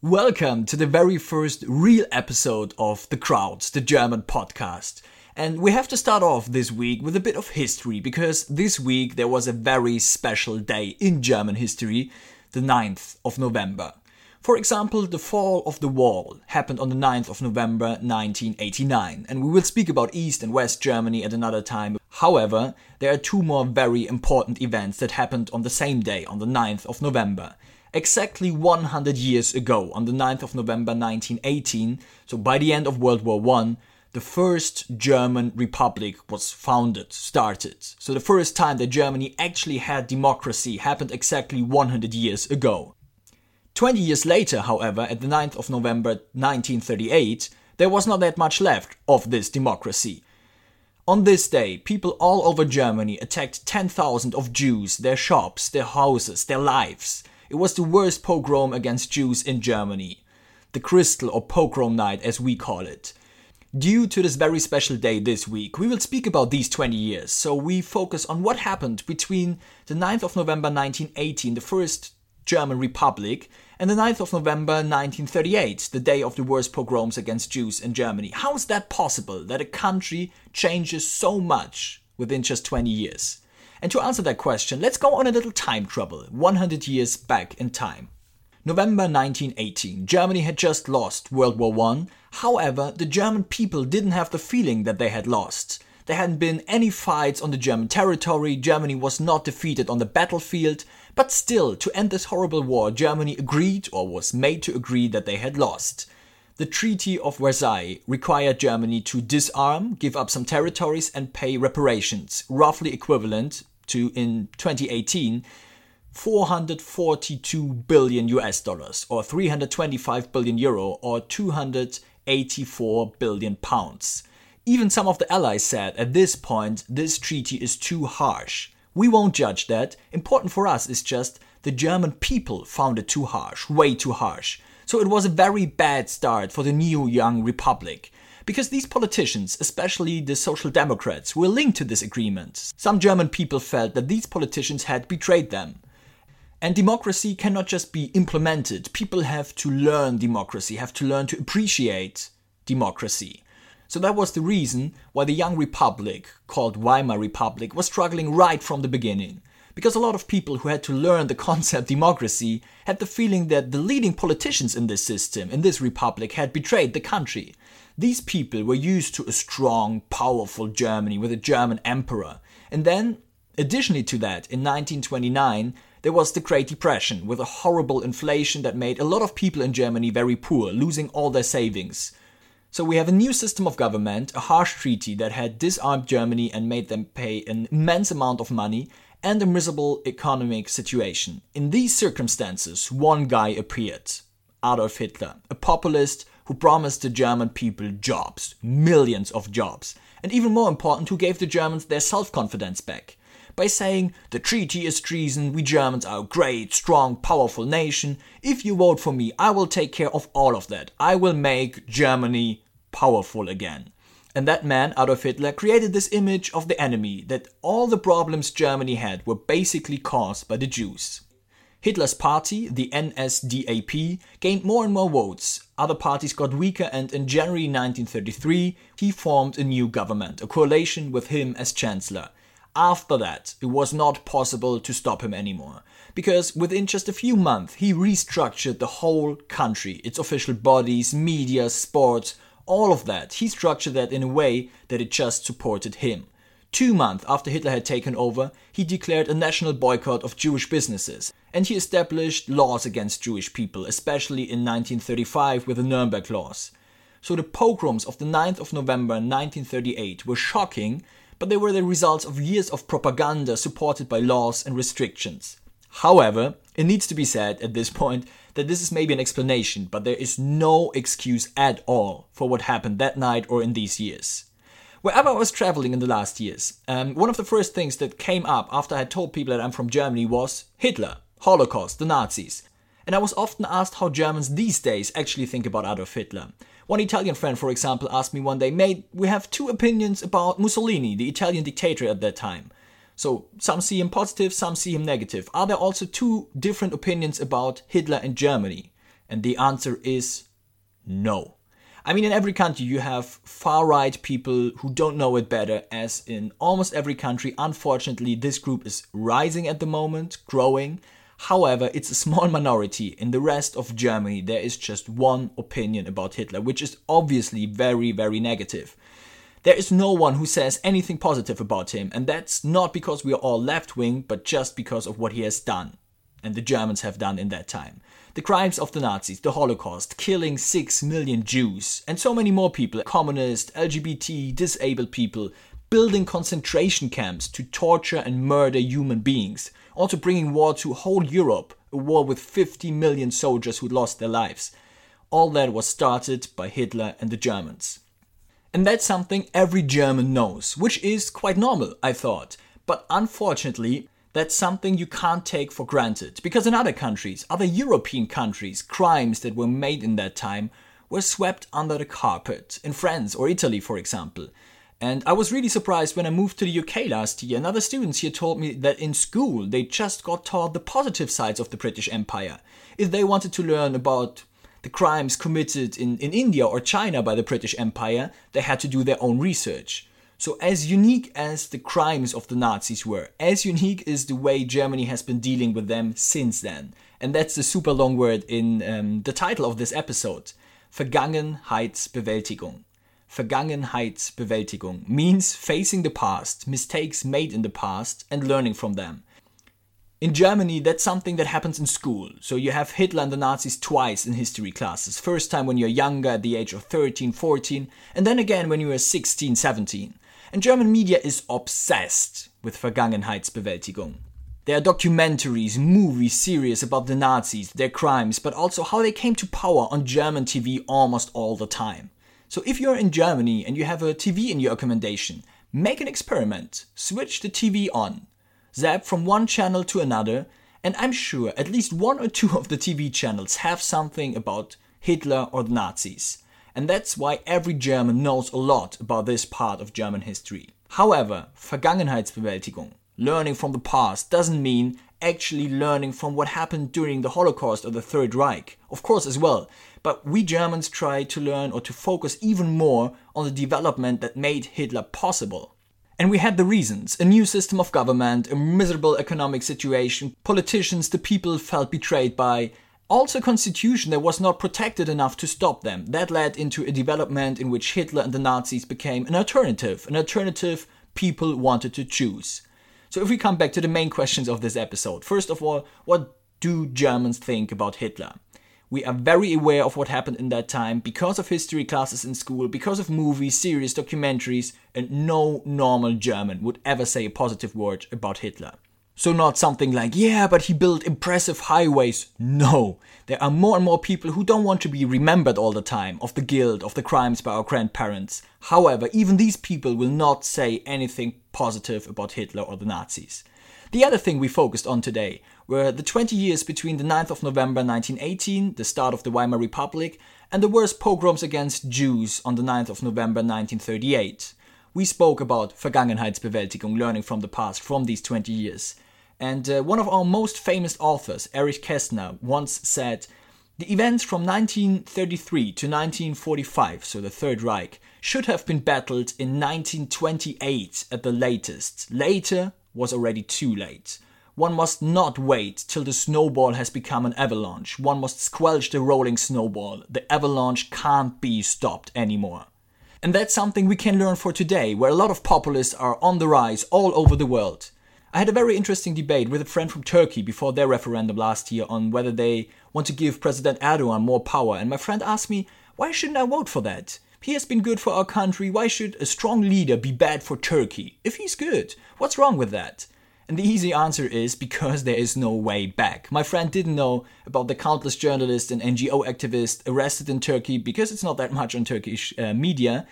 Welcome to the very first real episode of The Crowds, the German podcast. And we have to start off this week with a bit of history, because this week there was a very special day in German history, the 9th of November. For example, the fall of the wall happened on the 9th of November 1989, and we will speak about East and West Germany at another time. However, there are two more very important events that happened on the same day, on the 9th of November. Exactly 100 years ago, on the 9th of November 1918, so by the end of World War I, the first German Republic was started. So the first time that Germany actually had democracy happened exactly 100 years ago. 20 years later, however, at the 9th of November 1938, there was not that much left of this democracy. On this day, people all over Germany attacked 10,000 of Jews, their shops, their houses, their lives. It was the worst pogrom against Jews in Germany. The Kristall or Pogrom Night, as we call it. Due to this very special day this week, we will speak about these 20 years. So we focus on what happened between the 9th of November 1918, the first German Republic, and the 9th of November 1938, the day of the worst pogroms against Jews in Germany. How is that possible that a country changes so much within just 20 years? And to answer that question, let's go on a little time travel, 100 years back in time. November 1918, Germany had just lost World War I. However, the German people didn't have the feeling that they had lost. There hadn't been any fights on the German territory, Germany was not defeated on the battlefield, but still, to end this horrible war, Germany agreed, or was made to agree, that they had lost. The Treaty of Versailles required Germany to disarm, give up some territories and pay reparations, roughly equivalent to, in 2018, $442 billion, or €325 billion, or £284 billion. Even some of the allies said, at this point, this treaty is too harsh. We won't judge that. Important for us is just the German people found it too harsh, way too harsh. So it was a very bad start for the new young republic. Because these politicians, especially the Social Democrats, were linked to this agreement. Some German people felt that these politicians had betrayed them. And democracy cannot just be implemented. People have to learn democracy, have to learn to appreciate democracy. So that was the reason why the young republic, called Weimar Republic, was struggling right from the beginning. Because a lot of people who had to learn the concept democracy had the feeling that the leading politicians in this system, in this republic, had betrayed the country. These people were used to a strong, powerful Germany with a German emperor. And then, additionally to that, in 1929, there was the Great Depression with a horrible inflation that made a lot of people in Germany very poor, losing all their savings. So we have a new system of government, a harsh treaty that had disarmed Germany and made them pay an immense amount of money, and a miserable economic situation. In these circumstances, one guy appeared, Adolf Hitler, a populist who promised the German people jobs, millions of jobs, and even more important, who gave the Germans their self-confidence back by saying, the treaty is treason, we Germans are a great, strong, powerful nation, if you vote for me, I will take care of all of that, I will make Germany powerful again. And that man, Adolf Hitler, created this image of the enemy, that all the problems Germany had were basically caused by the Jews. Hitler's party, the NSDAP, gained more and more votes. Other parties got weaker, and in January 1933, he formed a new government, a coalition with him as chancellor. After that, it was not possible to stop him anymore, because within just a few months, he restructured the whole country, its official bodies, media, sports. All of that, he structured that in a way that it just supported him. 2 months after Hitler had taken over, he declared a national boycott of Jewish businesses, and he established laws against Jewish people, especially in 1935 with the Nuremberg laws. So the pogroms of the 9th of November 1938 were shocking, but they were the results of years of propaganda supported by laws and restrictions. However, it needs to be said at this point that this is maybe an explanation, but there is no excuse at all for what happened that night or in these years. Wherever I was traveling in the last years, one of the first things that came up after I had told people that I'm from Germany was Hitler, Holocaust, the Nazis. And I was often asked how Germans these days actually think about Adolf Hitler. One Italian friend, for example, asked me one day, mate, we have two opinions about Mussolini, the Italian dictator at that time. So, some see him positive, some see him negative. Are there also two different opinions about Hitler and Germany? And the answer is no. I mean, in every country you have far-right people who don't know it better, as in almost every country. Unfortunately, this group is rising at the moment, growing. However, it's a small minority. In the rest of Germany, there is just one opinion about Hitler, which is obviously very, very negative. There is no one who says anything positive about him, and that's not because we are all left-wing, but just because of what he has done, and the Germans have done in that time. The crimes of the Nazis, the Holocaust, killing 6 million Jews, and so many more people, communists, LGBT, disabled people, building concentration camps to torture and murder human beings, also bringing war to whole Europe, a war with 50 million soldiers who lost their lives. All that was started by Hitler and the Germans. And that's something every German knows, which is quite normal, I thought. But unfortunately, that's something you can't take for granted, because in other countries, other European countries, crimes that were made in that time were swept under the carpet, in France or Italy, for example. And I was really surprised when I moved to the UK last year, and other students here told me that in school they just got taught the positive sides of the British Empire. If they wanted to learn about the crimes committed in India or China by the British Empire, they had to do their own research. So as unique as the crimes of the Nazis were, as unique is the way Germany has been dealing with them since then. And that's the super long word in the title of this episode. Vergangenheitsbewältigung. Vergangenheitsbewältigung means facing the past, mistakes made in the past, and learning from them. In Germany, that's something that happens in school. So you have Hitler and the Nazis twice in history classes. First time when you're younger, at the age of 13, 14, and then again when you are 16, 17. And German media is obsessed with Vergangenheitsbewältigung. There are documentaries, movies, series about the Nazis, their crimes, but also how they came to power on German TV almost all the time. So if you're in Germany and you have a TV in your accommodation, make an experiment. Switch the TV on. Zap from one channel to another, and I'm sure at least one or two of the TV channels have something about Hitler or the Nazis. And that's why every German knows a lot about this part of German history. However, Vergangenheitsbewältigung, learning from the past, doesn't mean actually learning from what happened during the Holocaust or the Third Reich. Of course as well, but we Germans try to learn or to focus even more on the development that made Hitler possible. And we had the reasons: a new system of government, a miserable economic situation, politicians the people felt betrayed by, also a constitution that was not protected enough to stop them. That led into a development in which Hitler and the Nazis became an alternative people wanted to choose. So if we come back to the main questions of this episode, first of all, what do Germans think about Hitler? We are very aware of what happened in that time because of history classes in school, because of movies, series, documentaries, and no normal German would ever say a positive word about Hitler. So not something like, yeah, but he built impressive highways. No, there are more and more people who don't want to be remembered all the time of the guilt, of the crimes by our grandparents. However, even these people will not say anything positive about Hitler or the Nazis. The other thing we focused on today were the 20 years between the 9th of November 1918, the start of the Weimar Republic, and the worst pogroms against Jews on the 9th of November 1938. We spoke about Vergangenheitsbewältigung, learning from the past, from these 20 years. And one of our most famous authors, Erich Kästner, once said, "The events from 1933 to 1945, so the Third Reich, should have been battled in 1928 at the latest. Later was already too late. One must not wait till the snowball has become an avalanche. One must squelch the rolling snowball. The avalanche can't be stopped anymore." And that's something we can learn for today, where a lot of populists are on the rise all over the world. I had a very interesting debate with a friend from Turkey before their referendum last year on whether they want to give President Erdogan more power, and my friend asked me, why shouldn't I vote for that? He has been good for our country. Why should a strong leader be bad for Turkey? If he's good, what's wrong with that? And the easy answer is because there is no way back. My friend didn't know about the countless journalists and NGO activists arrested in Turkey because it's not that much on Turkish media.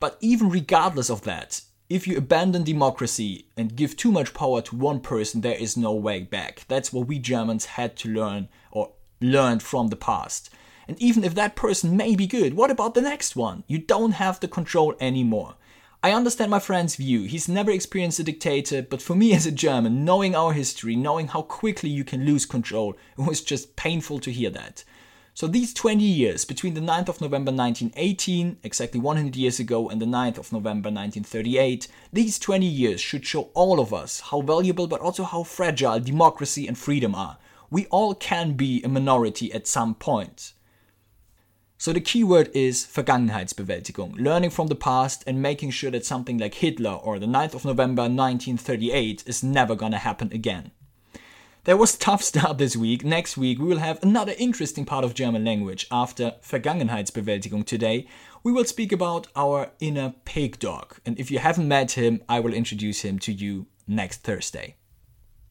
But even regardless of that, if you abandon democracy and give too much power to one person, there is no way back. That's what we Germans had to learn, or learned from the past. And even if that person may be good, what about the next one? You don't have the control anymore. I understand my friend's view. He's never experienced a dictator, but for me as a German, knowing our history, knowing how quickly you can lose control, it was just painful to hear that. So these 20 years between the 9th of November 1918, exactly 100 years ago, and the 9th of November 1938, these 20 years should show all of us how valuable but also how fragile democracy and freedom are. We all can be a minority at some point. So the key word is Vergangenheitsbewältigung, learning from the past and making sure that something like Hitler or the 9th of November 1938 is never gonna happen again. There was tough start this week. Next week we will have another interesting part of German language. After Vergangenheitsbewältigung today, we will speak about our inner pig dog. And if you haven't met him, I will introduce him to you next Thursday.